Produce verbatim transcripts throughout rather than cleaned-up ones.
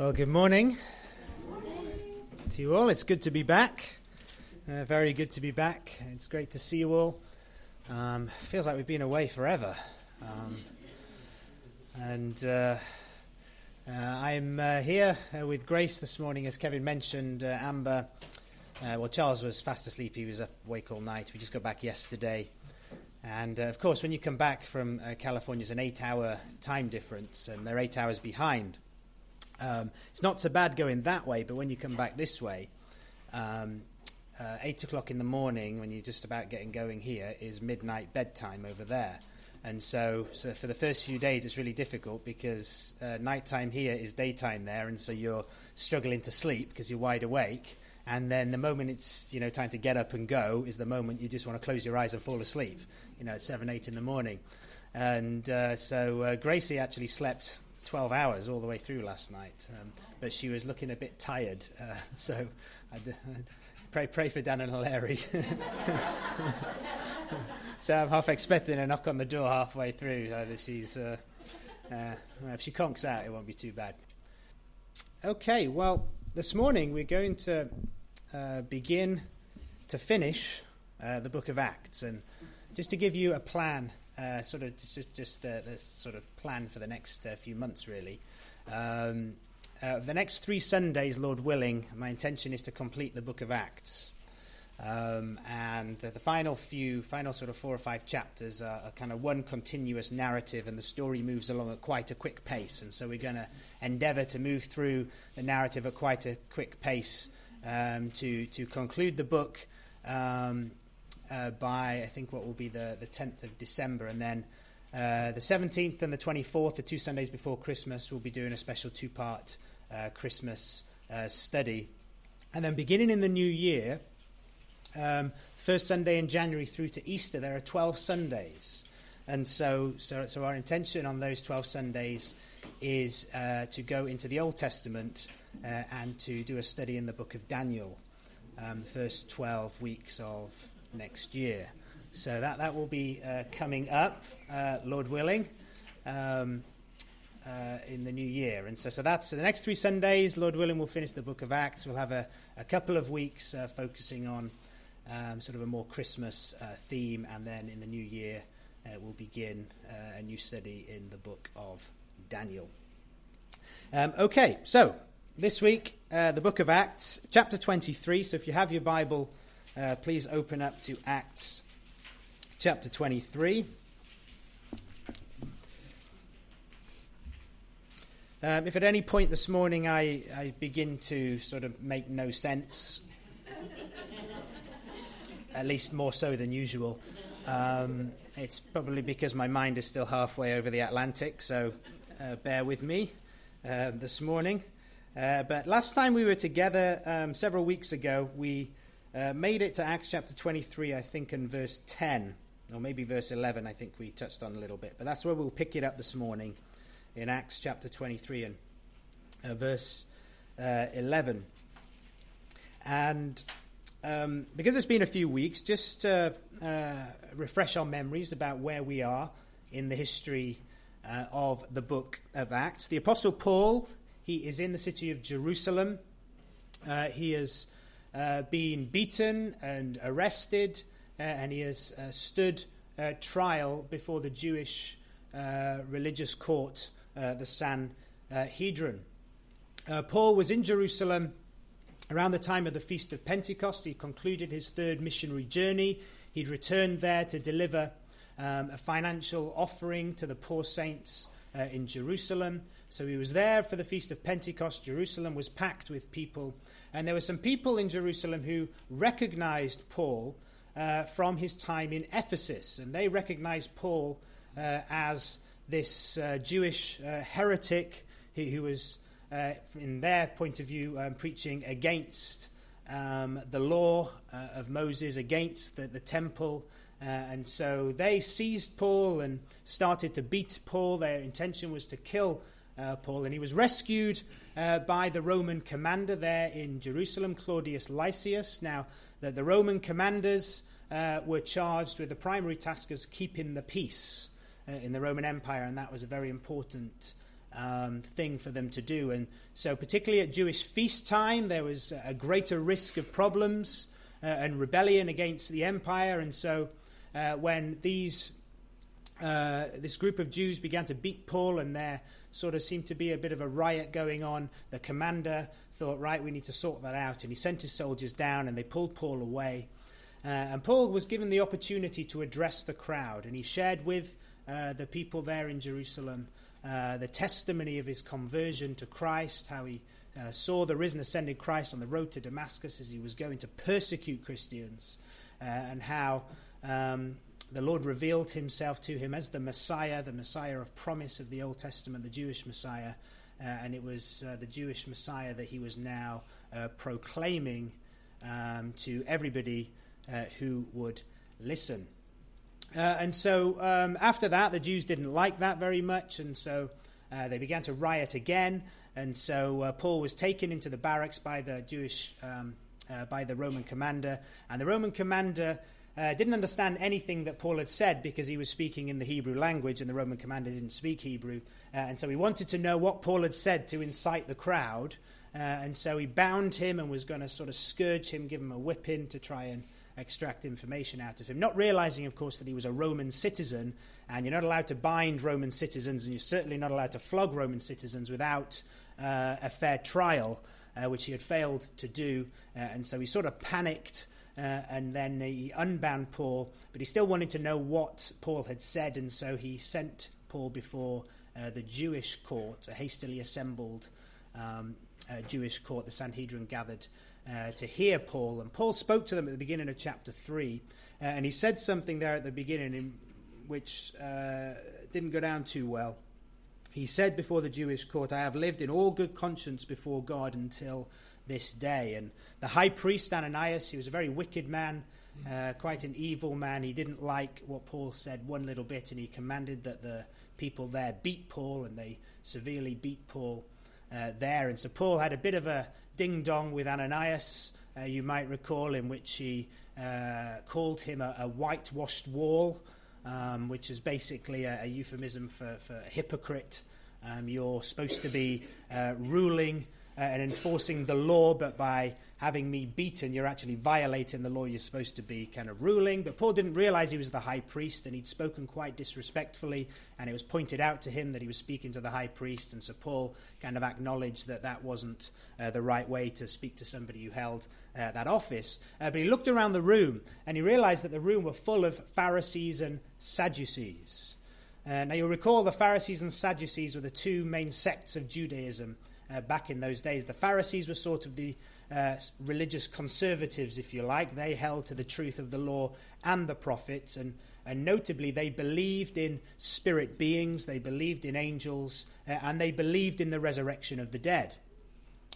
Well, good morning. Good morning to you all. It's good to be back. Uh, very good to be back. It's great to see you all. Um, feels like we've been away forever. Um, and uh, uh, I'm uh, here uh, with Grace this morning. As Kevin mentioned, uh, Amber, uh, well, Charles was fast asleep. He was awake all night. We just got back yesterday. And, uh, of course, when you come back from uh, California, it's an eight-hour time difference, and they're eight hours behind. Um, it's not so bad going that way, but when you come back this way, um, uh, eight o'clock in the morning, when you're just about getting going here, is midnight bedtime over there. And so, so for the first few days, it's really difficult because uh, nighttime here is daytime there, and so you're struggling to sleep because you're wide awake. And then the moment it's, you know, time to get up and go is the moment you just want to close your eyes and fall asleep, you know, at seven, eight in the morning. And uh, so uh, Gracie actually slept twelve hours all the way through last night, um, but she was looking a bit tired, uh, so I'd, I'd pray pray for Dan and Larry. So I'm half expecting a knock on the door halfway through. Either she's uh, uh, if she conks out, it won't be too bad. Okay, well, this morning we're going to uh, begin to finish uh, the book of Acts, and just to give you a plan. Uh, sort of just, just the, the sort of plan for the next uh, few months, really. Um, uh, the next three Sundays, Lord willing, my intention is to complete the book of Acts. Um, and the, the final few, final sort of four or five chapters are, are kind of one continuous narrative, and the story moves along at quite a quick pace. And so we're going to endeavor to move through the narrative at quite a quick pace um, to, to conclude the book um Uh, by, I think, what will be the, the tenth of December. And then uh, the seventeenth and the twenty-fourth, the two Sundays before Christmas, we'll be doing a special two-part uh, Christmas uh, study. And then beginning in the new year, um, first Sunday in January through to Easter, there are twelve Sundays. And so, so, so our intention on those twelve Sundays is uh, to go into the Old Testament uh, and to do a study in the book of Daniel, um, the first twelve weeks of next year. So that that will be uh, coming up, uh, Lord willing, um, uh, in the new year. And so so that's so the next three Sundays, Lord willing, we'll finish the book of Acts. We'll have a, a couple of weeks uh, focusing on um, sort of a more Christmas uh, theme, and then in the new year uh, we'll begin uh, a new study in the book of Daniel. Um, okay, so this week, uh, the book of Acts, chapter twenty-three. So if you have your Bible, Uh, please open up to Acts chapter twenty-three. Um, if at any point this morning I, I begin to sort of make no sense, at least more so than usual, um, it's probably because my mind is still halfway over the Atlantic, so uh, bear with me uh, this morning. Uh, but last time we were together, um, several weeks ago, we Uh, made it to Acts chapter twenty-three, I think, and verse ten, or maybe verse eleven, I think we touched on a little bit. But that's where we'll pick it up this morning, in Acts chapter twenty-three and uh, verse uh, eleven. And um, because it's been a few weeks, just to uh, uh, refresh our memories about where we are in the history uh, of the book of Acts. The Apostle Paul, he is in the city of Jerusalem. Uh, he is... Uh, been beaten and arrested, uh, and he has uh, stood uh, trial before the Jewish uh, religious court, uh, the Sanhedrin. Uh, Paul was in Jerusalem around the time of the Feast of Pentecost. He concluded his third missionary journey. He'd returned there to deliver um, a financial offering to the poor saints uh, in Jerusalem. So he was there for the Feast of Pentecost. Jerusalem was packed with people. And there were some people in Jerusalem who recognized Paul uh, from his time in Ephesus. And they recognized Paul uh, as this uh, Jewish uh, heretic who, who was, uh, in their point of view, um, preaching against um, the law uh, of Moses, against the, the temple. Uh, and so they seized Paul and started to beat Paul. Their intention was to kill Paul. Uh, Paul, and he was rescued uh, by the Roman commander there in Jerusalem, Claudius Lysias. Now, the, the Roman commanders uh, were charged with the primary task of keeping the peace uh, in the Roman Empire, and that was a very important um, thing for them to do. And so particularly at Jewish feast time, there was a greater risk of problems uh, and rebellion against the empire. And so uh, when these uh, this group of Jews began to beat Paul, and there sort of seemed to be a bit of a riot going on, the commander thought, right, we need to sort that out. And he sent his soldiers down, and they pulled Paul away. Uh, and Paul was given the opportunity to address the crowd, and he shared with uh, the people there in Jerusalem uh, the testimony of his conversion to Christ, how he uh, saw the risen, ascended Christ on the road to Damascus as he was going to persecute Christians, uh, and how um, the Lord revealed himself to him as the Messiah, the Messiah of promise of the Old Testament, the Jewish Messiah, uh, and it was uh, the Jewish Messiah that he was now uh, proclaiming um, to everybody Uh, who would listen. Uh, and so um, after that, the Jews didn't like that very much, and so uh, they began to riot again. And so uh, Paul was taken into the barracks by the Jewish, um, uh, by the Roman commander. And the Roman commander uh, didn't understand anything that Paul had said, because he was speaking in the Hebrew language, and the Roman commander didn't speak Hebrew. Uh, and so he wanted to know what Paul had said to incite the crowd. Uh, and so he bound him and was going to sort of scourge him, give him a whipping to try and extract information out of him, not realizing, of course, that he was a Roman citizen, and you're not allowed to bind Roman citizens, and you're certainly not allowed to flog Roman citizens without uh, a fair trial, uh, which he had failed to do. Uh, and so he sort of panicked, uh, and then he unbound Paul, but he still wanted to know what Paul had said, and so he sent Paul before uh, the Jewish court, a hastily assembled um, uh, Jewish court, the Sanhedrin gathered Uh, to hear Paul. And Paul spoke to them at the beginning of chapter three, uh, and he said something there at the beginning in, which uh, didn't go down too well. He said before the Jewish court, "I have lived in all good conscience before God until this day." And the high priest Ananias, he was a very wicked man, uh, quite an evil man. He didn't like what Paul said one little bit, and he commanded that the people there beat Paul, and they severely beat Paul uh, there. And so Paul had a bit of a ding-dong with Ananias, uh, you might recall, in which he uh, called him a, a whitewashed wall, um, which is basically a, a euphemism for, for a hypocrite. Um, you're supposed to be uh, ruling uh, and enforcing the law, but by having me beaten, you're actually violating the law. You're supposed to be kind of ruling. But Paul didn't realize he was the high priest, and he'd spoken quite disrespectfully, and it was pointed out to him that he was speaking to the high priest. And so Paul kind of acknowledged that that wasn't uh, the right way to speak to somebody who held uh, that office. Uh, but he looked around the room, and he realized that the room were full of Pharisees and Sadducees. Uh, now, you'll recall the Pharisees and Sadducees were the two main sects of Judaism uh, back in those days. The Pharisees were sort of the Uh, religious conservatives, if you like. They held to the truth of the law and the prophets, and, and notably they believed in spirit beings, they believed in angels, uh, and they believed in the resurrection of the dead.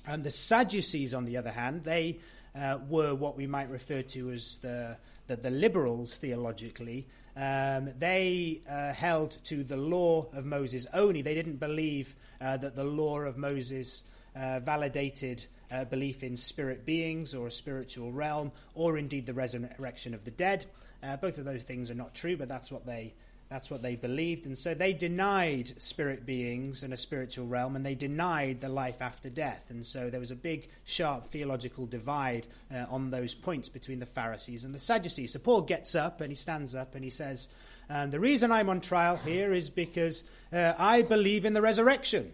And the Sadducees, on the other hand, they uh, were what we might refer to as the, the, the liberals theologically. Um, they uh, held to the law of Moses only. They didn't believe uh, that the law of Moses uh, validated Uh, belief in spirit beings or a spiritual realm, or indeed the resurrection of the dead. Uh, both of those things are not true, but that's what they that's what they believed. And so they denied spirit beings and a spiritual realm, and they denied the life after death. And so there was a big, sharp theological divide uh, on those points between the Pharisees and the Sadducees. So Paul gets up, and he stands up, and he says, um, the reason I'm on trial here is because uh, I believe in the resurrection.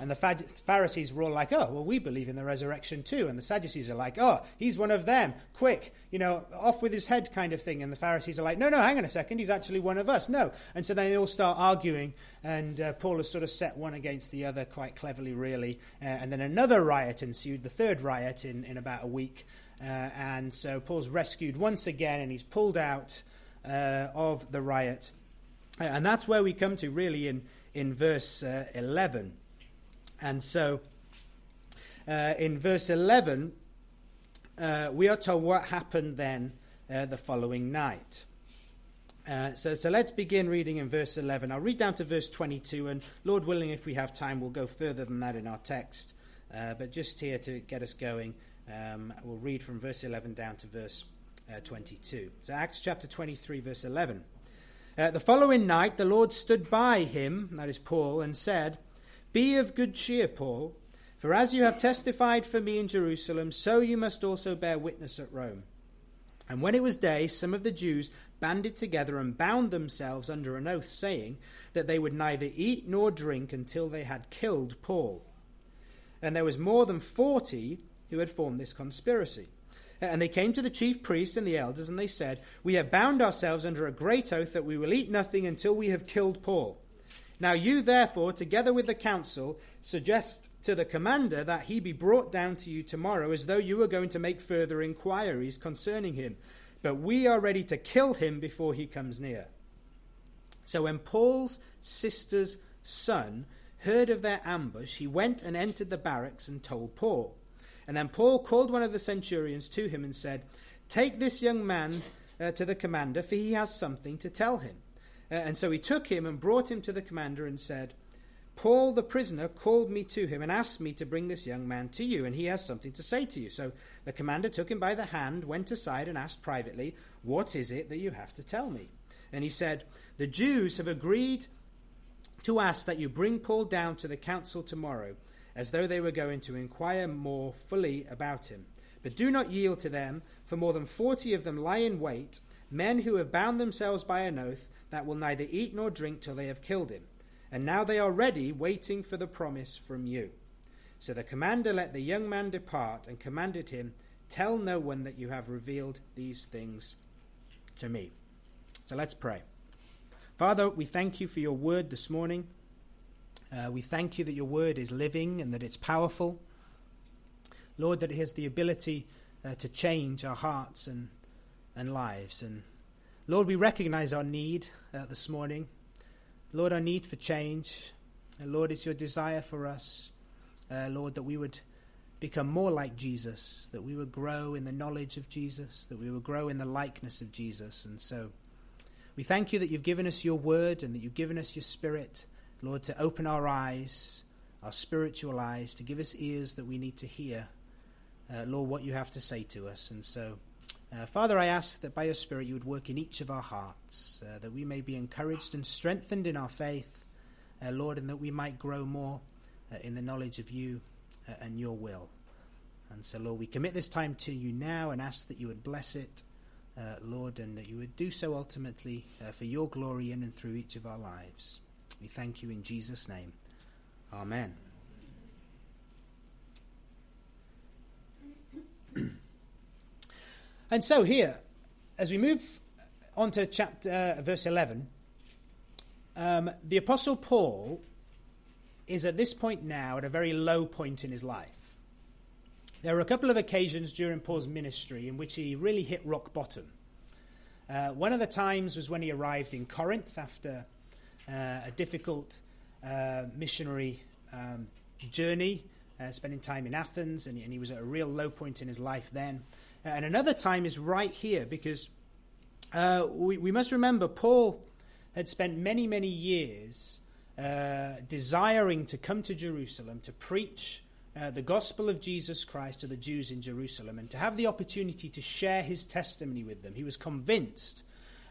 And the Pharisees were all like, oh, well, we believe in the resurrection too. And the Sadducees are like, oh, he's one of them. Quick, you know, off with his head kind of thing. And the Pharisees are like, no, no, hang on a second. He's actually one of us. No. And so they all start arguing. And uh, Paul has sort of set one against the other quite cleverly, really. Uh, and then another riot ensued, the third riot in, in about a week. Uh, and so Paul's rescued once again, and he's pulled out uh, of the riot. And that's where we come to really in, in verse uh, eleven. And so uh, in verse eleven, uh, we are told what happened then uh, the following night. Uh, so, so let's begin reading in verse eleven. I'll read down to verse twenty-two, and Lord willing, if we have time, we'll go further than that in our text. Uh, but just here to get us going, um, we'll read from verse eleven down to verse uh, twenty-two. So Acts chapter twenty-three, verse eleven. Uh, the following night, the Lord stood by him, that is Paul, and said, Be of good cheer, Paul, for as you have testified for me in Jerusalem, so you must also bear witness at Rome. And when it was day, some of the Jews banded together and bound themselves under an oath, saying that they would neither eat nor drink until they had killed Paul. And there was more than forty who had formed this conspiracy. And they came to the chief priests and the elders, and they said, "We have bound ourselves under a great oath that we will eat nothing until we have killed Paul. Now you, therefore, together with the council, suggest to the commander that he be brought down to you tomorrow, as though you were going to make further inquiries concerning him. But we are ready to kill him before he comes near." So when Paul's sister's son heard of their ambush, he went and entered the barracks and told Paul. And then Paul called one of the centurions to him and said, "Take this young man uh, to the commander, for he has something to tell him." Uh, and so he took him and brought him to the commander and said, "Paul the prisoner called me to him and asked me to bring this young man to you, and he has something to say to you." So the commander took him by the hand, went aside and asked privately, "What is it that you have to tell me?" And he said, "The Jews have agreed to ask that you bring Paul down to the council tomorrow, as though they were going to inquire more fully about him. But do not yield to them, for more than forty of them lie in wait, men who have bound themselves by an oath that will neither eat nor drink till they have killed him. And now they are ready, waiting for the promise from you." So the commander let the young man depart and commanded him, "Tell no one that you have revealed these things to me." So let's pray. Father, we thank you for your word this morning. Uh, we thank you that your word is living and that it's powerful. Lord, that it has the ability uh, to change our hearts and, and lives. And Lord, we recognize our need uh, this morning. Lord, our need for change. And Lord, it's your desire for us, uh, Lord, that we would become more like Jesus, that we would grow in the knowledge of Jesus, that we would grow in the likeness of Jesus. And so we thank you that you've given us your word and that you've given us your spirit, Lord, to open our eyes, our spiritual eyes, to give us ears that we need to hear, uh, Lord, what you have to say to us. And so, uh, Father, I ask that by your Spirit you would work in each of our hearts, uh, that we may be encouraged and strengthened in our faith, uh, Lord, and that we might grow more uh, in the knowledge of you uh, and your will. And so, Lord, we commit this time to you now and ask that you would bless it, uh, Lord, and that you would do so ultimately uh, for your glory in and through each of our lives. We thank you in Jesus' name. Amen. And so here, as we move on to chapter uh, verse eleven, um, the Apostle Paul is at this point now at a very low point in his life. There are a couple of occasions during Paul's ministry in which he really hit rock bottom. Uh, one of the times was when he arrived in Corinth after Uh, a difficult uh, missionary um, journey, uh, spending time in Athens, and, and he was at a real low point in his life then. Uh, and another time is right here, because uh, we, we must remember Paul had spent many, many years uh, desiring to come to Jerusalem to preach uh, the gospel of Jesus Christ to the Jews in Jerusalem and to have the opportunity to share his testimony with them. He was convinced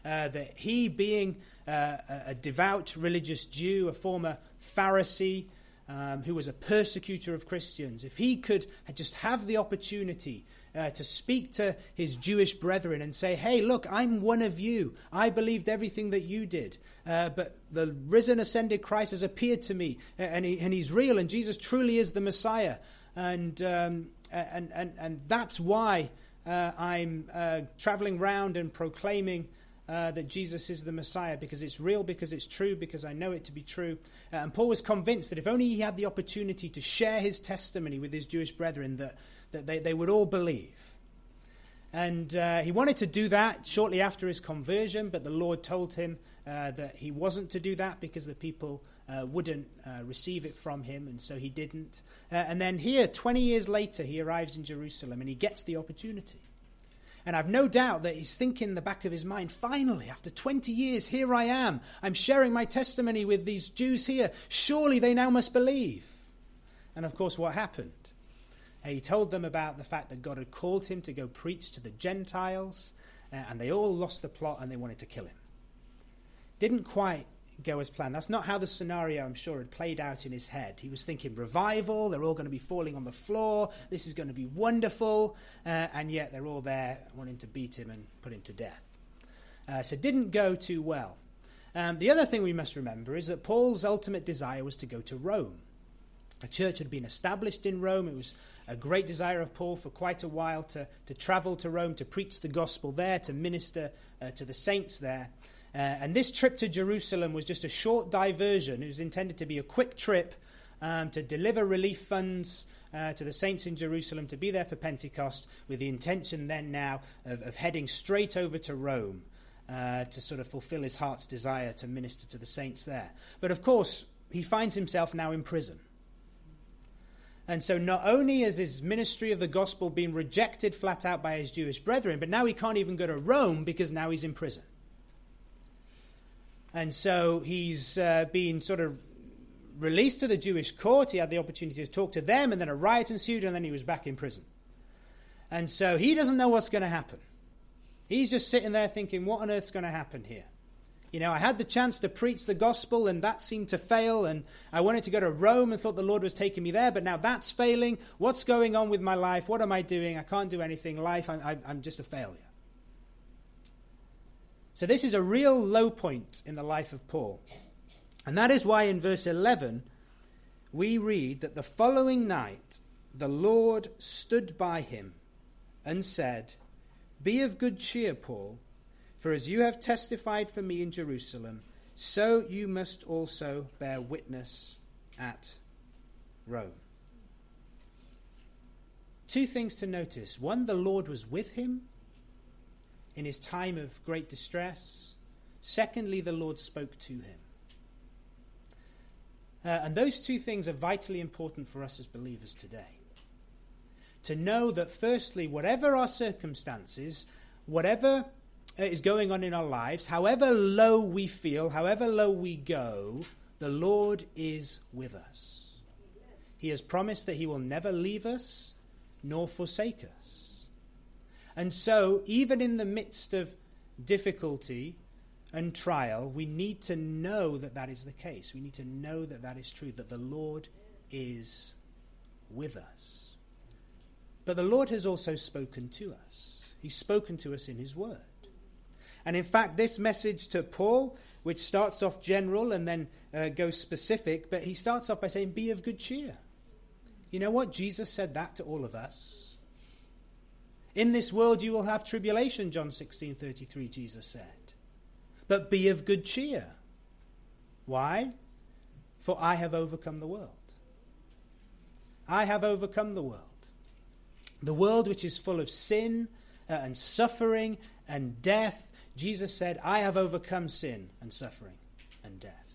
Uh, that he, being uh, a devout religious Jew, a former Pharisee um, who was a persecutor of Christians, if he could just have the opportunity uh, to speak to his Jewish brethren and say, "Hey, look, I'm one of you. I believed everything that you did, uh, but the risen, ascended Christ has appeared to me, and, he, and he's real, and Jesus truly is the Messiah, and um, and, and and that's why uh, I'm uh, traveling round and proclaiming Uh, that Jesus is the Messiah, because it's real, because it's true, because I know it to be true." Uh, and Paul was convinced that if only he had the opportunity to share his testimony with his Jewish brethren, that, that they, they would all believe. And uh, he wanted to do that shortly after his conversion, but the Lord told him uh, that he wasn't to do that because the people uh, wouldn't uh, receive it from him, and so he didn't. Uh, and then here, twenty years later, he arrives in Jerusalem and he gets the opportunity. And I've no doubt that he's thinking in the back of his mind, finally, after twenty years, here I am. I'm sharing my testimony with these Jews here. Surely they now must believe. And of course, what happened? He told them about the fact that God had called him to go preach to the Gentiles, and they all lost the plot and they wanted to kill him. Didn't quite go as planned. That's not how the scenario, I'm sure, had played out in his head. He was thinking revival, they're all going to be falling on the floor, this is going to be wonderful, uh, and yet they're all there wanting to beat him and put him to death. Uh, so it didn't go too well. Um, the other thing we must remember is that Paul's ultimate desire was to go to Rome. A church had been established in Rome. It was a great desire of Paul for quite a while to, to travel to Rome, to preach the gospel there, to minister uh, to the saints there. Uh, and this trip to Jerusalem was just a short diversion. It was intended to be a quick trip um, to deliver relief funds uh, to the saints in Jerusalem, to be there for Pentecost, with the intention then now of, of heading straight over to Rome uh, to sort of fulfill his heart's desire to minister to the saints there. But of course, he finds himself now in prison. And so not only has his ministry of the gospel been rejected flat out by his Jewish brethren, but now he can't even go to Rome because now he's in prison. And so he's uh, been sort of released to the Jewish court. He had the opportunity to talk to them, and then a riot ensued, and then he was back in prison. And so he doesn't know what's going to happen. He's just sitting there thinking, what on earth's going to happen here? You know, I had the chance to preach the gospel and that seemed to fail, and I wanted to go to Rome and thought the Lord was taking me there, but now that's failing. What's going on with my life? What am I doing? I can't do anything. Life, I'm, I'm just a failure. So this is a real low point in the life of Paul. And that is why in verse eleven, we read that the following night, the Lord stood by him and said, "Be of good cheer, Paul. For as you have testified for me in Jerusalem, so you must also bear witness at Rome." Two things to notice. One, the Lord was with him in his time of great distress. Secondly, the Lord spoke to him. Uh, and those two things are vitally important for us as believers today. To know that firstly, whatever our circumstances, whatever is going on in our lives, however low we feel, however low we go, the Lord is with us. He has promised that he will never leave us nor forsake us. And so, even in the midst of difficulty and trial, we need to know that that is the case. We need to know that that is true, that the Lord is with us. But the Lord has also spoken to us. He's spoken to us in his word. And in fact, this message to Paul, which starts off general and then uh, goes specific, but he starts off by saying, be of good cheer. You know what? Jesus said that to all of us. In this world you will have tribulation, John sixteen thirty-three, Jesus said. But be of good cheer. Why? For I have overcome the world. I have overcome the world. The world which is full of sin uh, and suffering and death, Jesus said, I have overcome sin and suffering and death.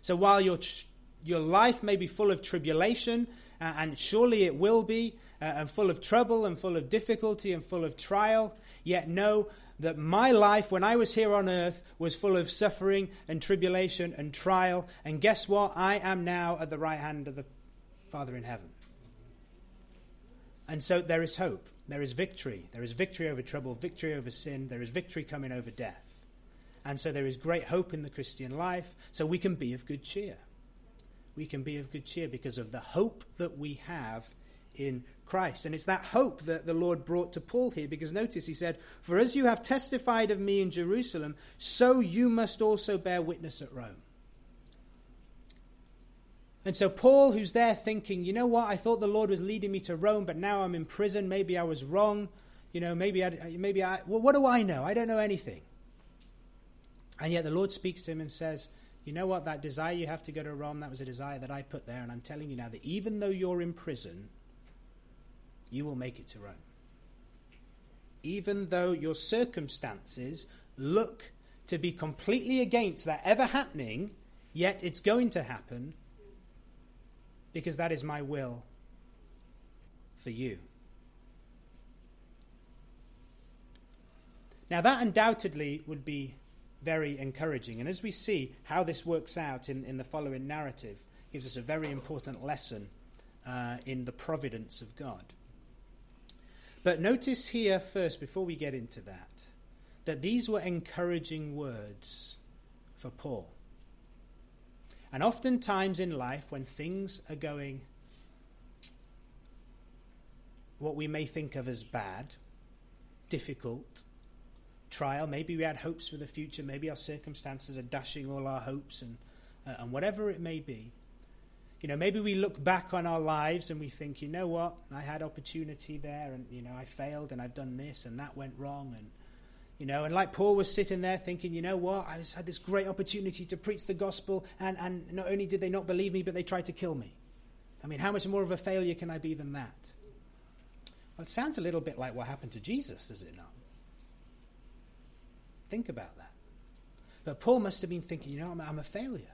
So while your tr- your life may be full of tribulation, uh, and surely it will be, uh, and full of trouble and full of difficulty and full of trial, yet know that my life when I was here on earth was full of suffering and tribulation and trial. And guess what? I am now at the right hand of the Father in heaven. And so there is hope. There is victory. There is victory over trouble, victory over sin. There is victory coming over death. And so there is great hope in the Christian life. So we can be of good cheer. We can be of good cheer because of the hope that we have in Christ. And it's that hope that the Lord brought to Paul here, because notice he said, "For as you have testified of me in Jerusalem, so you must also bear witness at Rome." And so Paul, who's there thinking, you know what, I thought the Lord was leading me to Rome, but now I'm in prison. Maybe I was wrong. You know, maybe I, maybe I, well, what do I know? I don't know anything. And yet the Lord speaks to him and says, you know what, that desire you have to go to Rome, that was a desire that I put there. And I'm telling you now that even though you're in prison, you will make it to Rome. Even though your circumstances look to be completely against that ever happening, yet it's going to happen. Because that is my will for you. Now that undoubtedly would be very encouraging. And as we see how this works out in, in the following narrative, it gives us a very important lesson uh, in the providence of God. But notice here first, before we get into that, that these were encouraging words for Paul. And oftentimes in life, when things are going what we may think of as bad, difficult, trial, maybe we had hopes for the future, maybe our circumstances are dashing all our hopes and uh, and whatever it may be, you know, maybe we look back on our lives and we think, you know what, I had opportunity there and, you know, I failed and I've done this and that went wrong and, you know, and like Paul was sitting there thinking, you know what, I had this great opportunity to preach the gospel and, and not only did they not believe me, but they tried to kill me. I mean, how much more of a failure can I be than that? Well, it sounds a little bit like what happened to Jesus, does it not? Think about that. But Paul must have been thinking, you know, I'm, I'm a failure.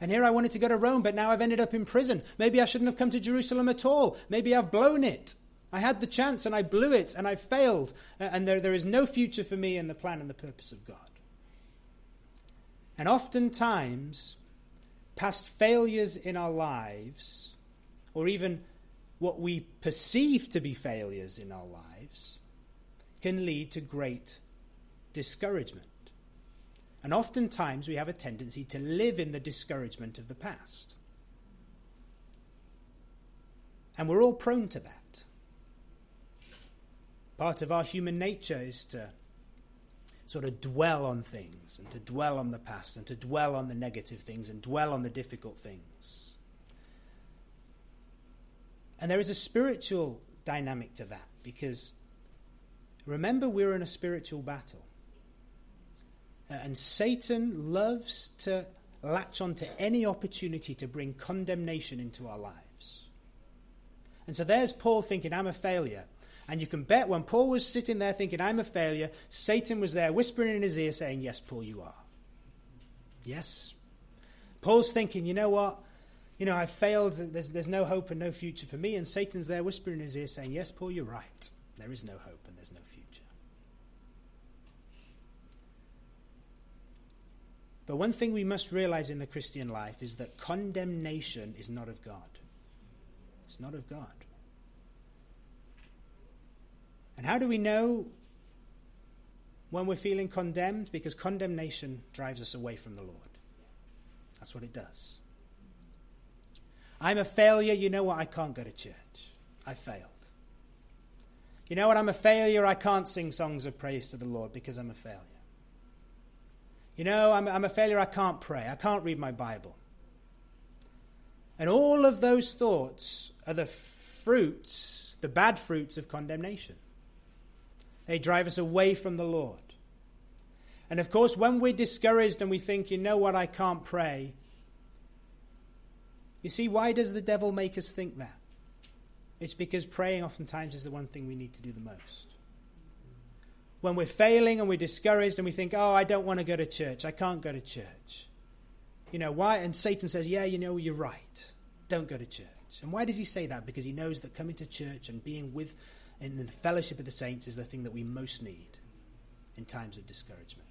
And here I wanted to go to Rome, but now I've ended up in prison. Maybe I shouldn't have come to Jerusalem at all. Maybe I've blown it. I had the chance and I blew it and I failed. And there, there is no future for me in the plan and the purpose of God. And oftentimes, past failures in our lives, or even what we perceive to be failures in our lives, can lead to great discouragement. And oftentimes we have a tendency to live in the discouragement of the past. And we're all prone to that. Part of our human nature is to sort of dwell on things and to dwell on the past and to dwell on the negative things and dwell on the difficult things. And there is a spiritual dynamic to that because remember we're in a spiritual battle. Uh, and Satan loves to latch onto any opportunity to bring condemnation into our lives. And so there's Paul thinking, I'm a failure. And you can bet when Paul was sitting there thinking, I'm a failure, Satan was there whispering in his ear saying, yes, Paul, you are. Yes. Paul's thinking, you know what? You know, I failed. There's, there's no hope and no future for me. And Satan's there whispering in his ear saying, yes, Paul, you're right. There is no hope and there's no future. But one thing we must realize in the Christian life is that condemnation is not of God. It's not of God. And how do we know when we're feeling condemned? Because condemnation drives us away from the Lord. That's what it does. I'm a failure. You know what? I can't go to church. I failed. You know what? I'm a failure. I can't sing songs of praise to the Lord because I'm a failure. You know, I'm, I'm a failure. I can't pray. I can't read my Bible. And all of those thoughts are the fruits, the bad fruits of condemnation. They drive us away from the Lord. And of course, when we're discouraged and we think, you know what, I can't pray. You see, why does the devil make us think that? It's because praying oftentimes is the one thing we need to do the most. When we're failing and we're discouraged and we think, oh, I don't want to go to church. I can't go to church. You know why? And Satan says, yeah, you know, you're right. Don't go to church. And why does he say that? Because he knows that coming to church and being with in the fellowship of the saints is the thing that we most need in times of discouragement.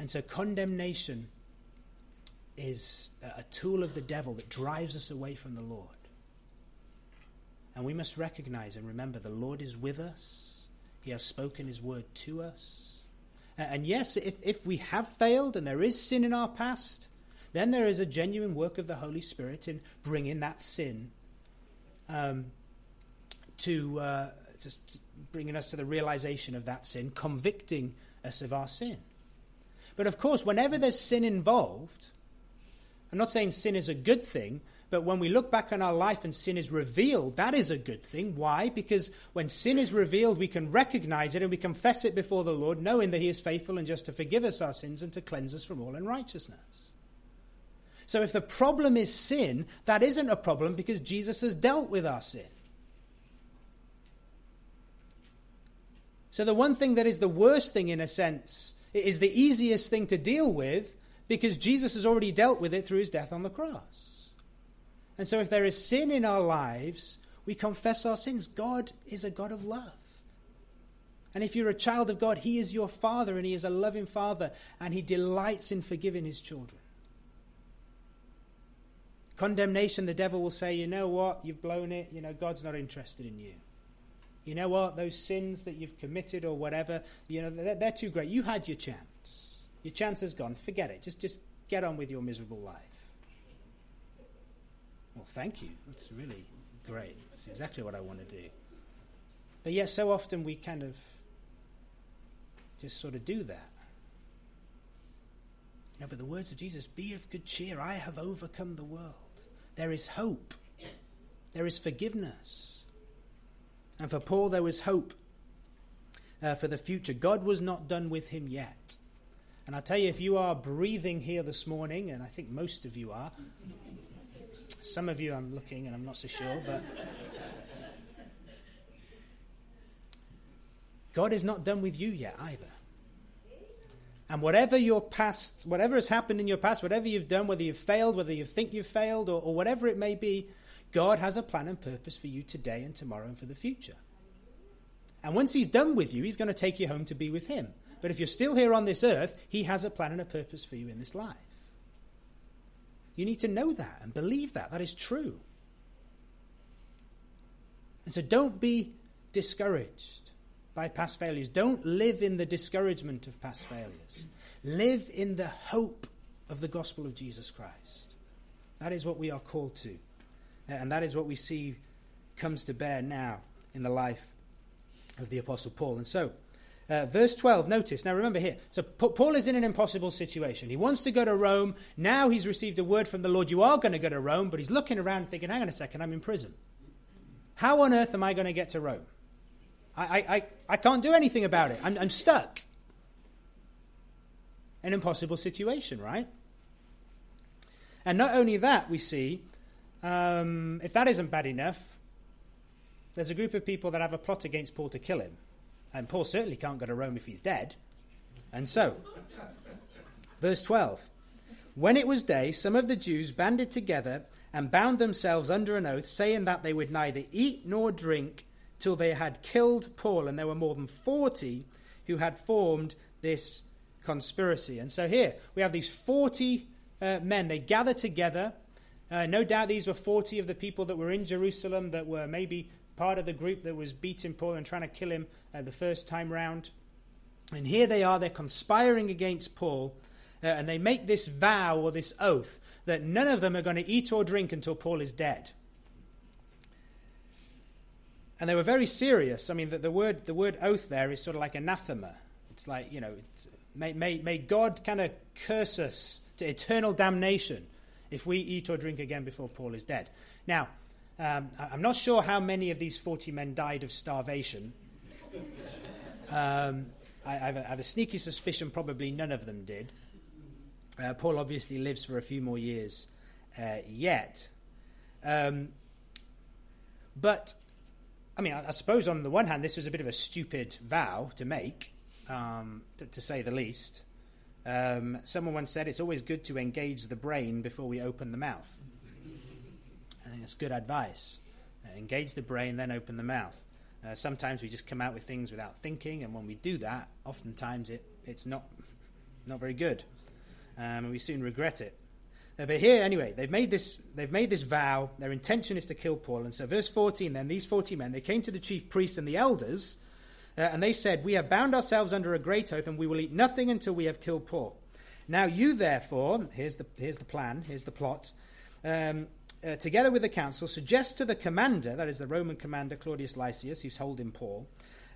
And so condemnation is a tool of the devil that drives us away from the Lord. And we must recognize and remember the Lord is with us. He has spoken his word to us. And yes, if, if we have failed and there is sin in our past, then there is a genuine work of the Holy Spirit in bringing that sin um, to uh, just bringing us to the realization of that sin, convicting us of our sin. But of course, whenever there's sin involved, I'm not saying sin is a good thing, but when we look back on our life and sin is revealed, that is a good thing. Why? Because when sin is revealed, we can recognize it and we confess it before the Lord, knowing that he is faithful and just to forgive us our sins and to cleanse us from all unrighteousness. So if the problem is sin, that isn't a problem because Jesus has dealt with our sin. So the one thing that is the worst thing, in a sense, is the easiest thing to deal with because Jesus has already dealt with it through his death on the cross. And so if there is sin in our lives, we confess our sins. God is a God of love. And if you're a child of God, he is your father and he is a loving father and he delights in forgiving his children. Condemnation, the devil will say, you know what, you've blown it. You know, God's not interested in you. You know what, those sins that you've committed or whatever, you know, they're, they're too great. You had your chance. Your chance is gone. Forget it. Just, just get on with your miserable life. Well, thank you. That's really great. That's exactly what I want to do. But yet so often we kind of just sort of do that. You know, but the words of Jesus, be of good cheer. I have overcome the world. There is hope. There is forgiveness. And for Paul, there was hope uh, for the future. God was not done with him yet. And I tell you, if you are breathing here this morning, and I think most of you are, some of you I'm looking and I'm not so sure, but God is not done with you yet either. And whatever your past, whatever has happened in your past, whatever you've done, whether you've failed, whether you think you've failed, or, or whatever it may be, God has a plan and purpose for you today and tomorrow and for the future. And once he's done with you, he's going to take you home to be with him. But if you're still here on this earth, he has a plan and a purpose for you in this life. You need to know that and believe that. That is true. And so don't be discouraged by past failures. Don't live in the discouragement of past failures. Live in the hope of the gospel of Jesus Christ. That is what we are called to. And that is what we see comes to bear now in the life of the Apostle Paul. And so, uh, verse twelve, notice. Now remember here, so Paul is in an impossible situation. He wants to go to Rome. Now he's received a word from the Lord, you are going to go to Rome, but he's looking around thinking, hang on a second, I'm in prison. How on earth am I going to get to Rome? I, I, I can't do anything about it. I'm, I'm stuck. An impossible situation, right? And not only that, we see, um, if that isn't bad enough, there's a group of people that have a plot against Paul to kill him. And Paul certainly can't go to Rome if he's dead. And so, verse twelve, when it was day, some of the Jews banded together and bound themselves under an oath, saying that they would neither eat nor drink till they had killed Paul, and there were more than forty who had formed this conspiracy. And so here we have these forty uh, men. They gather together. Uh, no doubt these were forty of the people that were in Jerusalem that were maybe part of the group that was beating Paul and trying to kill him uh, the first time round. And here they are, they're conspiring against Paul, uh, and they make this vow or this oath that none of them are going to eat or drink until Paul is dead. And they were very serious. I mean, the, the word the word oath there is sort of like anathema. It's like, you know, it's, may, may, may God kind of curse us to eternal damnation if we eat or drink again before Paul is dead. Now, um, I'm not sure how many of these forty men died of starvation. Um, I, I, have a, I have a sneaky suspicion probably none of them did. Uh, Paul obviously lives for a few more years uh, yet. Um, but... I mean, I suppose on the one hand, this was a bit of a stupid vow to make, um, to, to say the least. Um, someone once said, it's always good to engage the brain before we open the mouth. I think that's good advice. Uh, engage the brain, then open the mouth. Uh, sometimes we just come out with things without thinking, and when we do that, oftentimes it, it's not, not very good. Um, and we soon regret it. But here, anyway, they've made this they've made this vow. Their intention is to kill Paul. And so verse fourteen, then, these forty men, they came to the chief priests and the elders, uh, and they said, we have bound ourselves under a great oath, and we will eat nothing until we have killed Paul. Now you, therefore, here's the, here's the plan, here's the plot, um, uh, together with the council, suggest to the commander, that is the Roman commander, Claudius Lysias, who's holding Paul,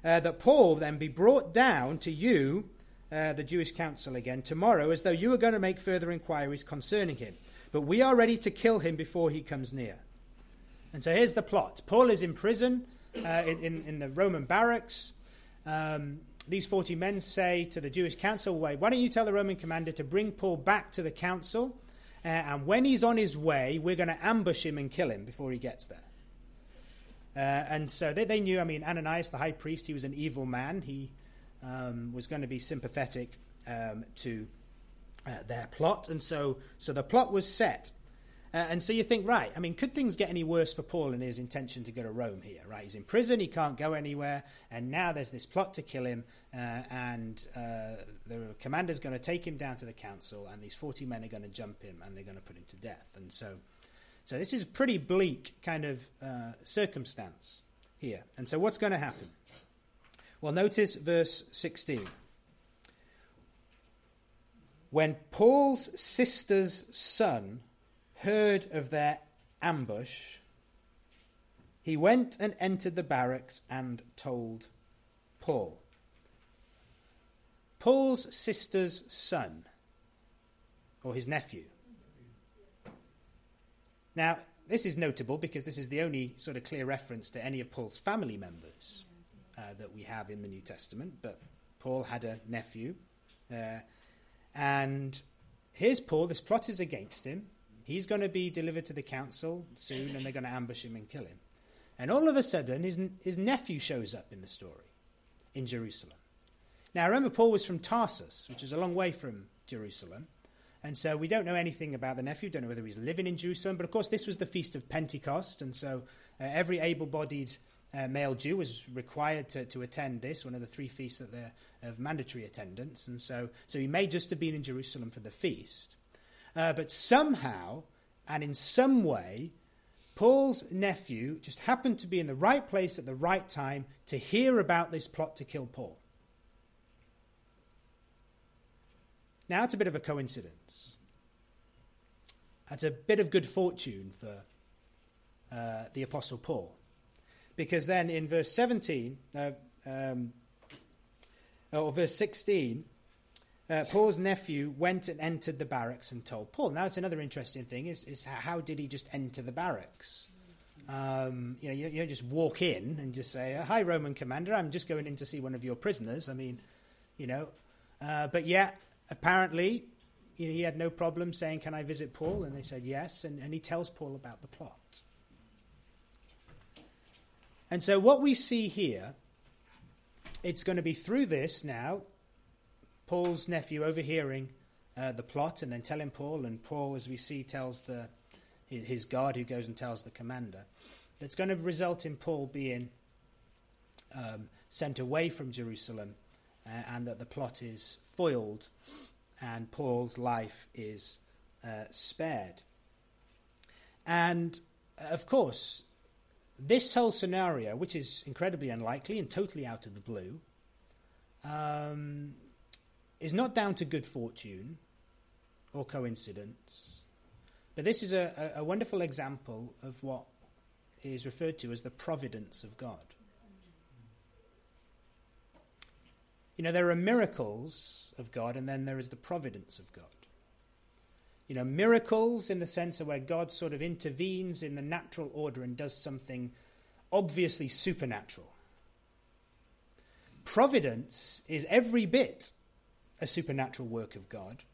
uh, that Paul then be brought down to you, Uh, the Jewish council again tomorrow, as though you were going to make further inquiries concerning him. But we are ready to kill him before he comes near. And so here's the plot. Paul is in prison uh, in, in, in the Roman barracks. Um, these forty men say to the Jewish council, why don't you tell the Roman commander to bring Paul back to the council, uh, and when he's on his way, we're going to ambush him and kill him before he gets there. Uh, and so they, they knew, I mean, Ananias, the high priest, he was an evil man. He Um, was going to be sympathetic um, to uh, their plot. And so so the plot was set. Uh, and so you think, right, I mean, could things get any worse for Paul and his intention to go to Rome here, right? He's in prison, he can't go anywhere, and now there's this plot to kill him, uh, and uh, the commander's going to take him down to the council, and these forty men are going to jump him, and they're going to put him to death. And so, so this is a pretty bleak kind of uh, circumstance here. And so what's going to happen? Well, notice verse sixteen. When Paul's sister's son heard of their ambush, he went and entered the barracks and told Paul. Paul's sister's son, or his nephew. Now, this is notable because this is the only sort of clear reference to any of Paul's family members uh, that we have in the New Testament, but Paul had a nephew. Uh, and here's Paul, this plot is against him. He's going to be delivered to the council soon, and they're going to ambush him and kill him. And all of a sudden, his, his nephew shows up in the story in Jerusalem. Now, remember, Paul was from Tarsus, which is a long way from Jerusalem. And so we don't know anything about the nephew, don't know whether he's living in Jerusalem. But, of course, this was the Feast of Pentecost, and so uh, every able-bodied uh, male Jew was required to, to attend this, one of the three feasts of, the, of mandatory attendance. And so, so he may just have been in Jerusalem for the feast. Uh, but somehow, and in some way, Paul's nephew just happened to be in the right place at the right time to hear about this plot to kill Paul. Now, it's a bit of a coincidence. It's a bit of good fortune for uh, the Apostle Paul. Because then in verse seventeen, uh, um, or verse sixteen, uh, Paul's nephew went and entered the barracks and told Paul. Now, it's another interesting thing, is, is how did he just enter the barracks? Um, you know, you, you don't just walk in and just say, "Hi, Roman commander, I'm just going in to see one of your prisoners." I mean, you know, uh, but yeah. Apparently, he had no problem saying, "Can I visit Paul?" And they said yes, and, and he tells Paul about the plot. And so what we see here, it's going to be through this now, Paul's nephew overhearing uh, the plot and then telling Paul, and Paul, as we see, tells the his guard who goes and tells the commander. That's going to result in Paul being um, sent away from Jerusalem, Uh, and that the plot is foiled and Paul's life is uh, spared. And, uh, of course, this whole scenario, which is incredibly unlikely and totally out of the blue, um, is not down to good fortune or coincidence, but this is a, a wonderful example of what is referred to as the providence of God. You know, there are miracles of God, and then there is the providence of God. You know, miracles in the sense of where God sort of intervenes in the natural order and does something obviously supernatural. Providence is every bit a supernatural work of God,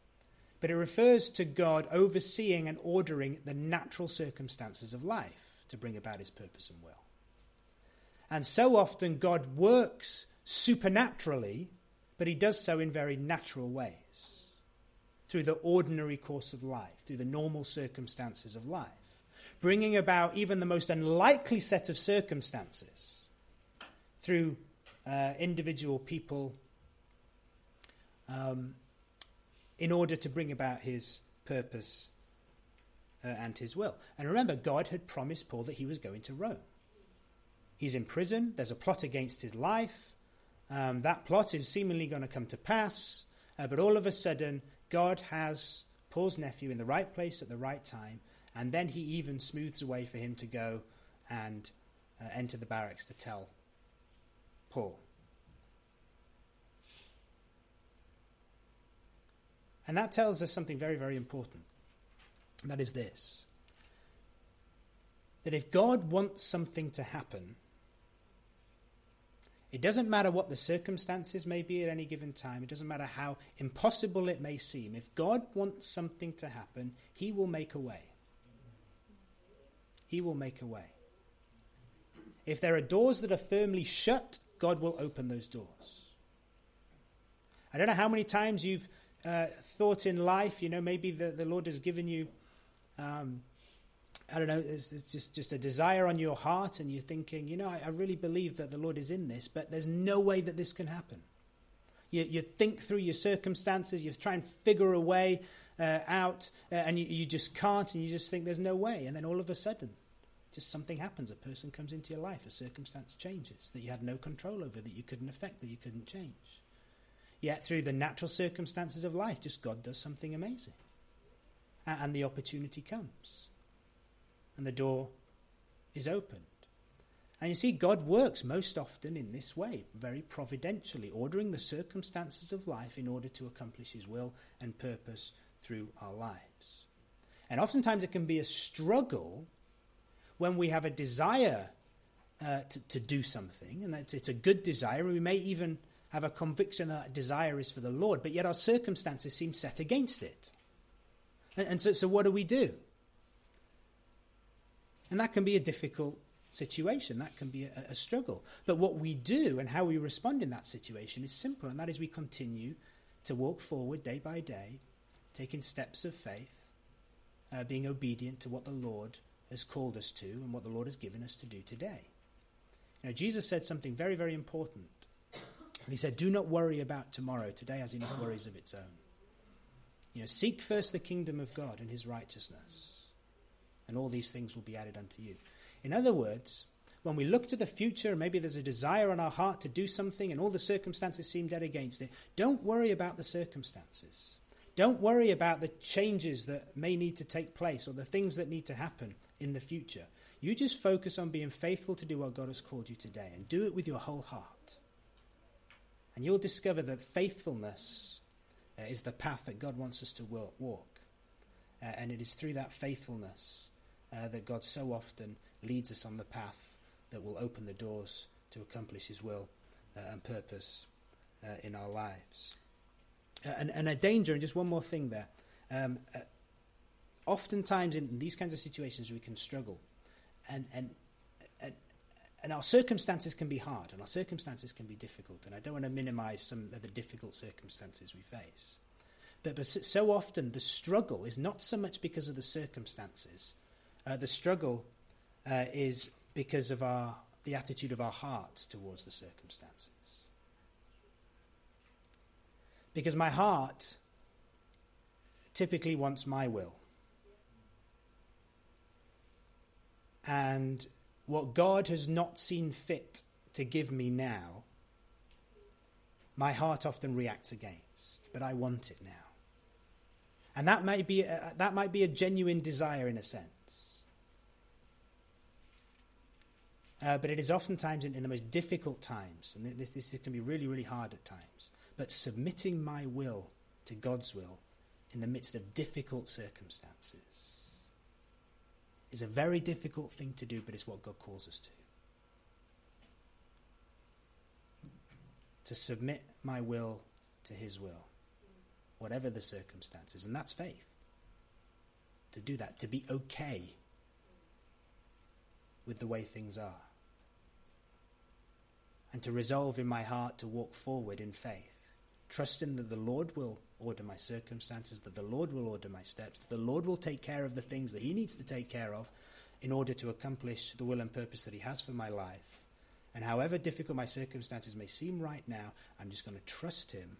but it refers to God overseeing and ordering the natural circumstances of life to bring about his purpose and will. And so often God works supernaturally, but he does so in very natural ways, through the ordinary course of life, through the normal circumstances of life, bringing about even the most unlikely set of circumstances through uh, individual people um, in order to bring about his purpose uh, and his will. And remember, God had promised Paul that he was going to Rome. He's in prison, there's a plot against his life, Um, that plot is seemingly going to come to pass, uh, but all of a sudden, God has Paul's nephew in the right place at the right time, and then he even smooths a way for him to go and uh, enter the barracks to tell Paul. And that tells us something very, very important. And that is this: that if God wants something to happen, it doesn't matter what the circumstances may be at any given time. It doesn't matter how impossible it may seem. If God wants something to happen, he will make a way. He will make a way. If there are doors that are firmly shut, God will open those doors. I don't know how many times you've uh, thought in life, you know, maybe the, the Lord has given you, um, I don't know, it's, it's just, just a desire on your heart, and you're thinking, you know, I, I really believe that the Lord is in this, but there's no way that this can happen. You, you think through your circumstances, you try and figure a way uh, out, uh, and you, you just can't, and you just think there's no way. And then all of a sudden, just something happens. A person comes into your life, a circumstance changes that you had no control over, that you couldn't affect, that you couldn't change. Yet through the natural circumstances of life, just God does something amazing. And the opportunity comes. And the door is opened. And you see, God works most often in this way, very providentially, ordering the circumstances of life in order to accomplish his will and purpose through our lives. And oftentimes it can be a struggle when we have a desire uh, to, to do something, and that's, it's a good desire. We may even have a conviction that, that desire is for the Lord, but yet our circumstances seem set against it. And, and so, so what do we do? And that can be a difficult situation. That can be a, a struggle. But what we do and how we respond in that situation is simple, and that is we continue to walk forward day by day, taking steps of faith, uh, being obedient to what the Lord has called us to and what the Lord has given us to do today. You know, Jesus said something very, very important. He said, do not worry about tomorrow. Today has enough worries of its own. You know, seek first the kingdom of God and his righteousness, and all these things will be added unto you. In other words, when we look to the future, maybe there's a desire on our heart to do something and all the circumstances seem dead against it. Don't worry about the circumstances. Don't worry about the changes that may need to take place or the things that need to happen in the future. You just focus on being faithful to do what God has called you today, and do it with your whole heart. And you'll discover that faithfulness uh, is the path that God wants us to walk. Uh, and it is through that faithfulness uh, that God so often leads us on the path that will open the doors to accomplish his will uh, and purpose uh, in our lives. Uh, and, and a danger, and just one more thing there, um, uh, oftentimes in these kinds of situations we can struggle, and, and, and, and our circumstances can be hard, and our circumstances can be difficult, and I don't want to minimize some of the difficult circumstances we face. But, but so often the struggle is not so much because of the circumstances, uh, the struggle Uh, is because of our the attitude of our hearts towards the circumstances. Because my heart typically wants my will. And what God has not seen fit to give me now, my heart often reacts against, but I want it now. And that might be a, that might be a genuine desire in a sense. Uh, but it is oftentimes in, in the most difficult times, and this, this can be really, really hard at times, but submitting my will to God's will in the midst of difficult circumstances is a very difficult thing to do, but it's what God calls us to. To submit my will to his will, whatever the circumstances, and that's faith. To do that, to be okay with the way things are, and to resolve in my heart to walk forward in faith, trusting that the Lord will order my circumstances, that the Lord will order my steps, that the Lord will take care of the things that he needs to take care of in order to accomplish the will and purpose that he has for my life. And however difficult my circumstances may seem right now, I'm just going to trust him.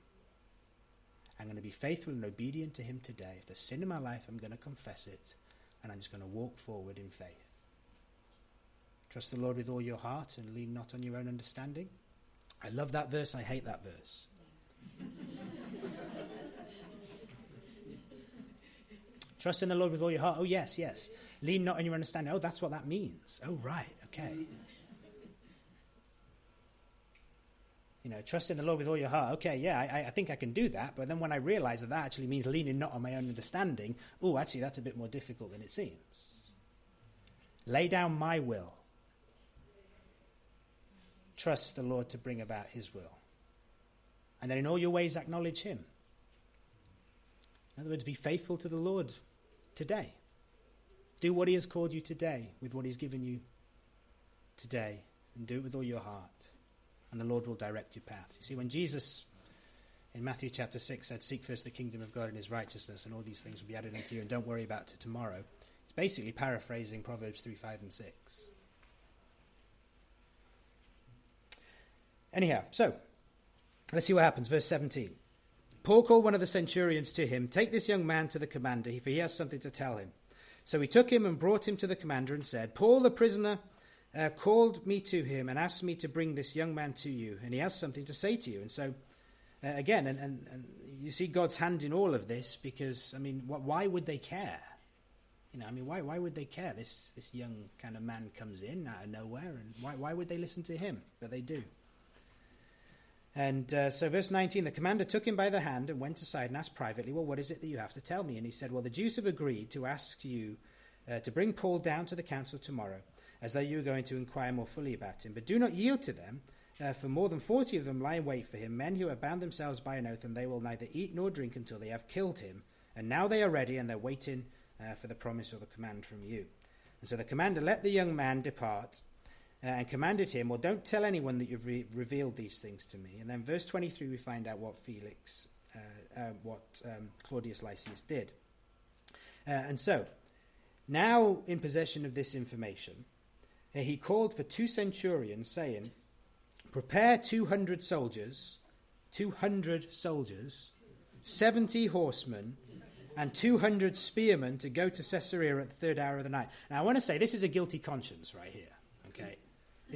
I'm going to be faithful and obedient to him today. If there's sin in my life, I'm going to confess it, and I'm just going to walk forward in faith. Trust the Lord with all your heart and lean not on your own understanding. I love that verse. I hate that verse. Trust in the Lord with all your heart. Oh, yes, yes. Lean not on your understanding. Oh, that's what that means. Oh, right. Okay. You know, trust in the Lord with all your heart. Okay, yeah, I, I think I can do that. But then when I realize that that actually means leaning not on my own understanding, oh, actually, that's a bit more difficult than it seems. Lay down my will. Trust the Lord to bring about his will. And then in all your ways acknowledge him. In other words, be faithful to the Lord today. Do what he has called you today with what he's given you today, and do it with all your heart, and the Lord will direct your path. You see, when Jesus in Matthew chapter six said, seek first the kingdom of God and his righteousness, and all these things will be added unto you, and don't worry about to tomorrow, he's basically paraphrasing Proverbs three, five, and six. Anyhow, so, let's see what happens. Verse seventeen. Paul called one of the centurions to him. Take this young man to the commander, for he has something to tell him. So he took him and brought him to the commander and said, Paul the prisoner uh, called me to him and asked me to bring this young man to you, and he has something to say to you. And so uh, again, and, and, and you see God's hand in all of this, because, I mean, wh- why would they care? You know, I mean, why why would they care? This this young kind of man comes in out of nowhere, and why why would they listen to him? But they do. And uh, so verse nineteen, the commander took him by the hand and went aside and asked privately, well, what is it that you have to tell me? And he said, well, the Jews have agreed to ask you uh, to bring Paul down to the council tomorrow, as though you were going to inquire more fully about him. But do not yield to them, uh, for more than forty of them lie in wait for him, men who have bound themselves by an oath, and they will neither eat nor drink until they have killed him. And now they are ready, and they're waiting uh, for the promise or the command from you. And so the commander let the young man depart, and commanded him, well, don't tell anyone that you've re- revealed these things to me. And then verse twenty-three, we find out what Felix, uh, uh, what um, Claudius Lysias did. Uh, and so, now in possession of this information, uh, he called for two centurions, saying, prepare two hundred soldiers, two hundred soldiers, seventy horsemen, and two hundred spearmen to go to Caesarea at the third hour of the night. Now, I want to say this is a guilty conscience right here, okay?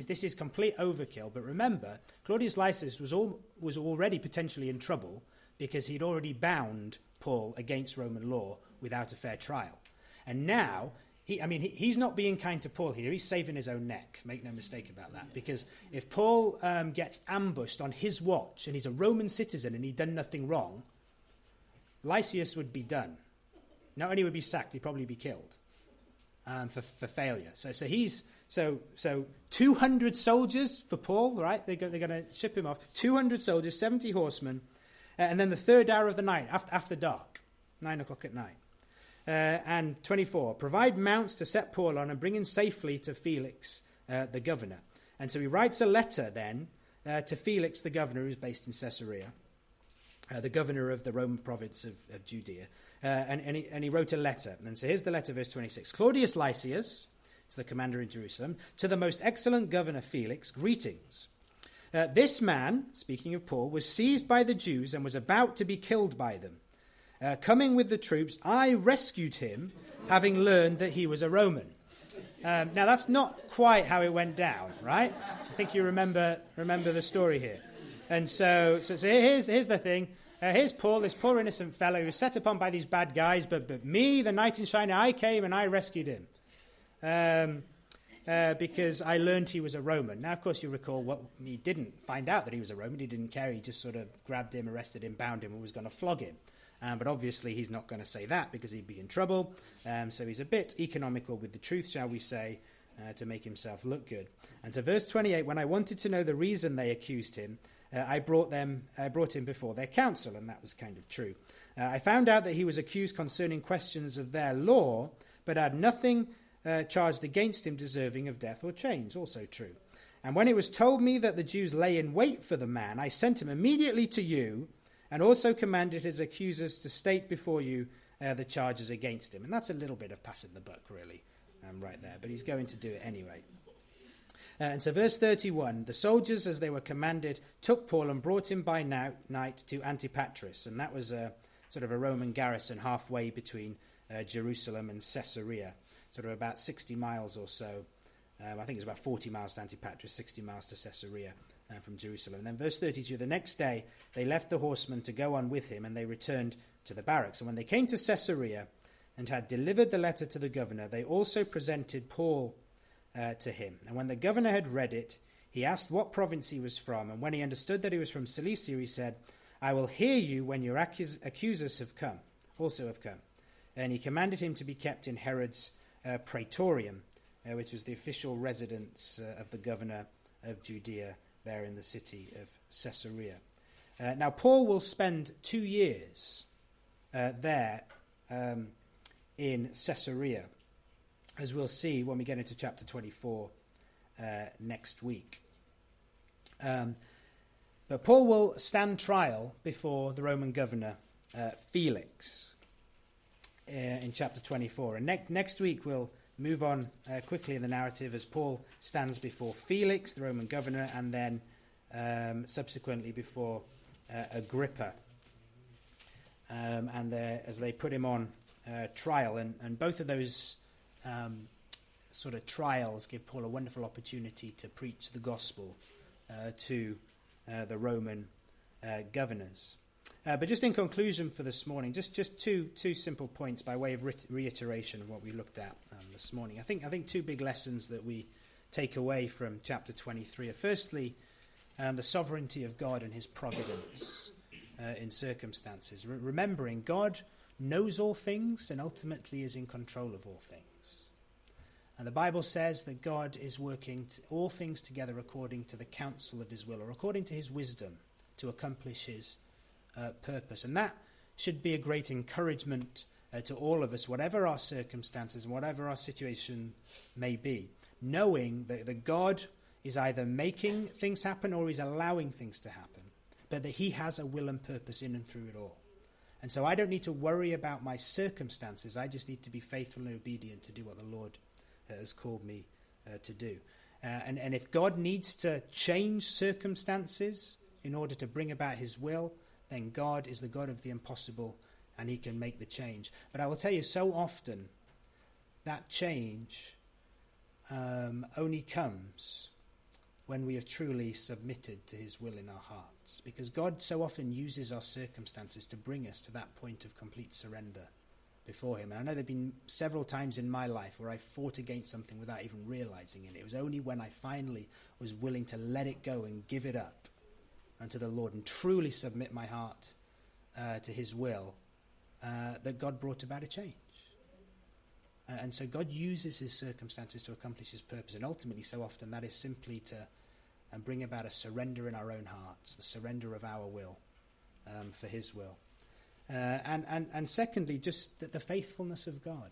This is complete overkill, but remember, Claudius Lysias was all, was already potentially in trouble because he'd already bound Paul against Roman law without a fair trial. And now, he, I mean, he, he's not being kind to Paul here. He's saving his own neck. Make no mistake about that. Because if Paul um, gets ambushed on his watch, and he's a Roman citizen and he'd done nothing wrong, Lysias would be done. Not only would he be sacked, he'd probably be killed um, for, for failure. So, so he's... So so two hundred soldiers for Paul, right? They go, they're going to ship him off. two hundred soldiers, seventy horsemen. Uh, and then the third hour of the night, after, after dark, nine o'clock at night. Uh, and twenty-four, provide mounts to set Paul on and bring him safely to Felix, uh, the governor. And so he writes a letter then uh, to Felix, the governor, who's based in Caesarea, uh, the governor of the Roman province of, of Judea. Uh, and, and, he, and he wrote a letter. And so here's the letter, verse twenty-six. Claudius Lysias, to the commander in Jerusalem, to the most excellent governor Felix, greetings. Uh, this man, speaking of Paul, was seized by the Jews and was about to be killed by them. Uh, coming with the troops, I rescued him, having learned that he was a Roman. Um, now, that's not quite how it went down, right? I think you remember remember the story here. And so, so, so here's, here's the thing. Uh, here's Paul, this poor innocent fellow who was set upon by these bad guys, but, but me, the knight in shining, I came and I rescued him. Um, uh, because I learned he was a Roman. Now, of course, you recall what he didn't find out that he was a Roman. He didn't care. He just sort of grabbed him, arrested him, bound him, and was going to flog him. Um, but obviously, he's not going to say that because he'd be in trouble. Um, so he's a bit economical with the truth, shall we say, uh, to make himself look good. And so, verse twenty-eight: when I wanted to know the reason they accused him, uh, I brought them, I brought him before their council, and that was kind of true. Uh, I found out that he was accused concerning questions of their law, but had nothing Uh, charged against him deserving of death or chains, also true. And when it was told me that the Jews lay in wait for the man, I sent him immediately to you and also commanded his accusers to state before you uh, the charges against him. And that's a little bit of passing the buck, really, um, right there. But he's going to do it anyway. Uh, and so verse thirty-one, the soldiers, as they were commanded, took Paul and brought him by now, night to Antipatris. And that was a sort of a Roman garrison halfway between uh, Jerusalem and Caesarea. Sort of about sixty miles or so. Um, I think it's about forty miles to Antipatris, sixty miles to Caesarea uh, from Jerusalem. And then verse thirty-two, the next day they left the horsemen to go on with him, and they returned to the barracks. And when they came to Caesarea and had delivered the letter to the governor, they also presented Paul uh, to him. And when the governor had read it, he asked what province he was from. And when he understood that he was from Cilicia, he said, I will hear you when your accus- accusers have come, also have come. And he commanded him to be kept in Herod's Uh, Praetorium, uh, which was the official residence uh, of the governor of Judea there in the city of Caesarea. Uh, now, Paul will spend two years uh, there um, in Caesarea, as we'll see when we get into chapter twenty-four uh, next week. Um, but Paul will stand trial before the Roman governor, uh, Felix, Uh, in chapter twenty-four. And ne- next week we'll move on uh, quickly in the narrative as Paul stands before Felix, the Roman governor, and then um, subsequently before uh, Agrippa, um, and the, as they put him on uh, trial. And, and both of those um, sort of trials give Paul a wonderful opportunity to preach the gospel uh, to uh, the Roman uh, governors. Uh, but just in conclusion for this morning, just just two two simple points by way of re- reiteration of what we looked at um, this morning. I think I think two big lessons that we take away from chapter twenty-three are firstly um, the sovereignty of God and his providence uh, in circumstances. Re- remembering God knows all things and ultimately is in control of all things. And the Bible says that God is working t- all things together according to the counsel of his will, or according to his wisdom, to accomplish his uh, purpose. And that should be a great encouragement uh, to all of us, whatever our circumstances and whatever our situation may be, knowing that, that God is either making things happen or is allowing things to happen, but that he has a will and purpose in and through it all. And so I don't need to worry about my circumstances. I just need to be faithful and obedient to do what the Lord uh, has called me uh, to do. Uh, and, and if God needs to change circumstances in order to bring about his will, then God is the God of the impossible and he can make the change. But I will tell you, so often that change um, only comes when we have truly submitted to his will in our hearts. Because God so often uses our circumstances to bring us to that point of complete surrender before him. And I know there have been several times in my life where I fought against something without even realizing it. It was only when I finally was willing to let it go and give it up unto the Lord and truly submit my heart uh, to his will uh, that God brought about a change. Uh, and so God uses his circumstances to accomplish his purpose. And ultimately, so often, that is simply to um, bring about a surrender in our own hearts, the surrender of our will um, for his will. Uh, and, and, and secondly, just the, the faithfulness of God.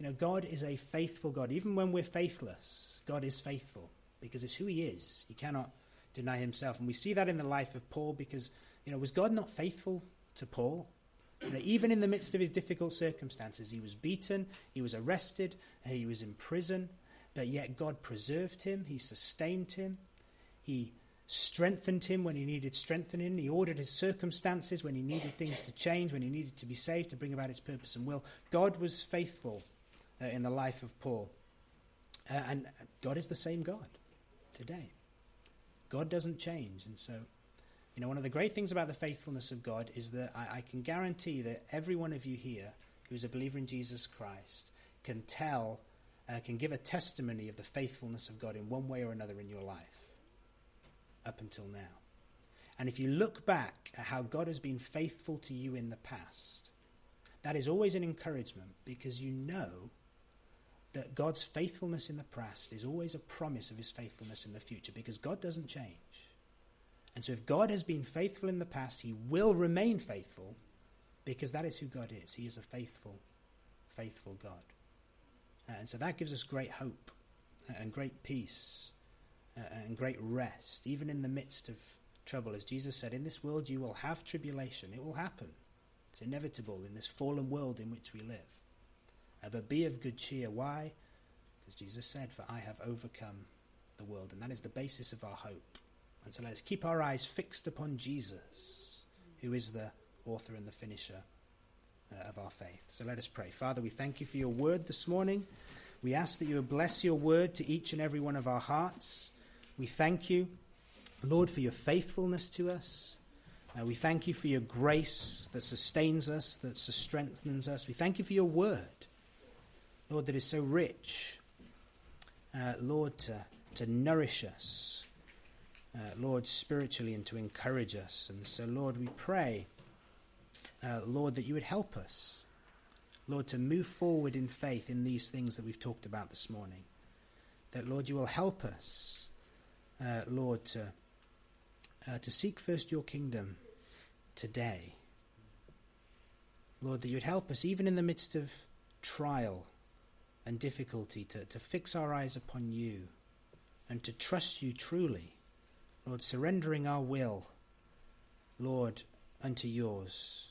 You know, God is a faithful God. Even when we're faithless, God is faithful because it's who he is. He cannot deny himself. And we see that in the life of Paul because, you know, was God not faithful to Paul? You know, even in the midst of his difficult circumstances, he was beaten, he was arrested, he was in prison, but yet God preserved him, he sustained him, he strengthened him when he needed strengthening, he ordered his circumstances when he needed things to change, when he needed to be saved, to bring about his purpose and will. God was faithful uh, in the life of Paul. Uh, and God is the same God today. God doesn't change, and so... You know, one of the great things about the faithfulness of God is that I, I can guarantee that every one of you here who is a believer in Jesus Christ can tell, uh, can give a testimony of the faithfulness of God in one way or another in your life up until now. And if you look back at how God has been faithful to you in the past, that is always an encouragement because you know that God's faithfulness in the past is always a promise of his faithfulness in the future because God doesn't change. And so if God has been faithful in the past, he will remain faithful because that is who God is. He is a faithful, faithful God. And so that gives us great hope and great peace and great rest, even in the midst of trouble. As Jesus said, in this world you will have tribulation. It will happen. It's inevitable in this fallen world in which we live. But be of good cheer. Why? Because Jesus said, for I have overcome the world. And that is the basis of our hope. And so let us keep our eyes fixed upon Jesus, who is the author and the finisher uh, of our faith. So let us pray. Father, we thank you for your word this morning. We ask that you would bless your word to each and every one of our hearts. We thank you, Lord, for your faithfulness to us. Uh, we thank you for your grace that sustains us, that strengthens us. We thank you for your word, Lord, that is so rich, uh, Lord, to, to nourish us. Uh, Lord, spiritually and to encourage us. And so, Lord, we pray, uh, Lord, that you would help us, Lord, to move forward in faith in these things that we've talked about this morning. That, Lord, you will help us, uh, Lord, to, uh, to seek first your kingdom today. Lord, that you would help us, even in the midst of trial and difficulty, to, to fix our eyes upon you and to trust you truly. Lord, surrendering our will, Lord, unto yours.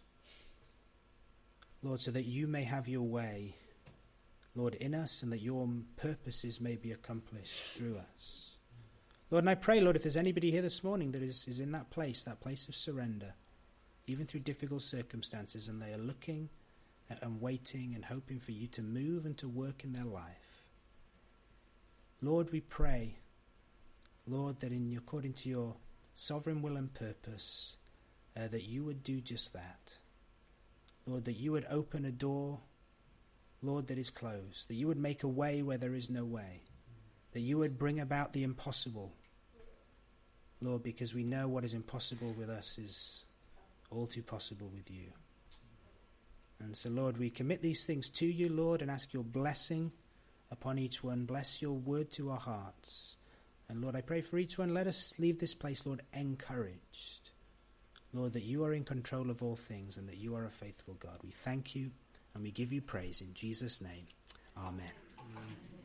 Lord, so that you may have your way, Lord, in us and that your purposes may be accomplished through us. Lord, and I pray, Lord, if there's anybody here this morning that is, is in that place, that place of surrender, even through difficult circumstances, and they are looking and waiting and hoping for you to move and to work in their life. Lord, we pray, Lord, that in according to your sovereign will and purpose, uh, that you would do just that. Lord, that you would open a door, Lord, that is closed, that you would make a way where there is no way, that you would bring about the impossible, Lord, because we know what is impossible with us is all too possible with you. And so, Lord, we commit these things to you, Lord, and ask your blessing upon each one. Bless your word to our hearts. And, Lord, I pray for each one, let us leave this place, Lord, encouraged, Lord, that you are in control of all things and that you are a faithful God. We thank you and we give you praise in Jesus' name. Amen. Amen.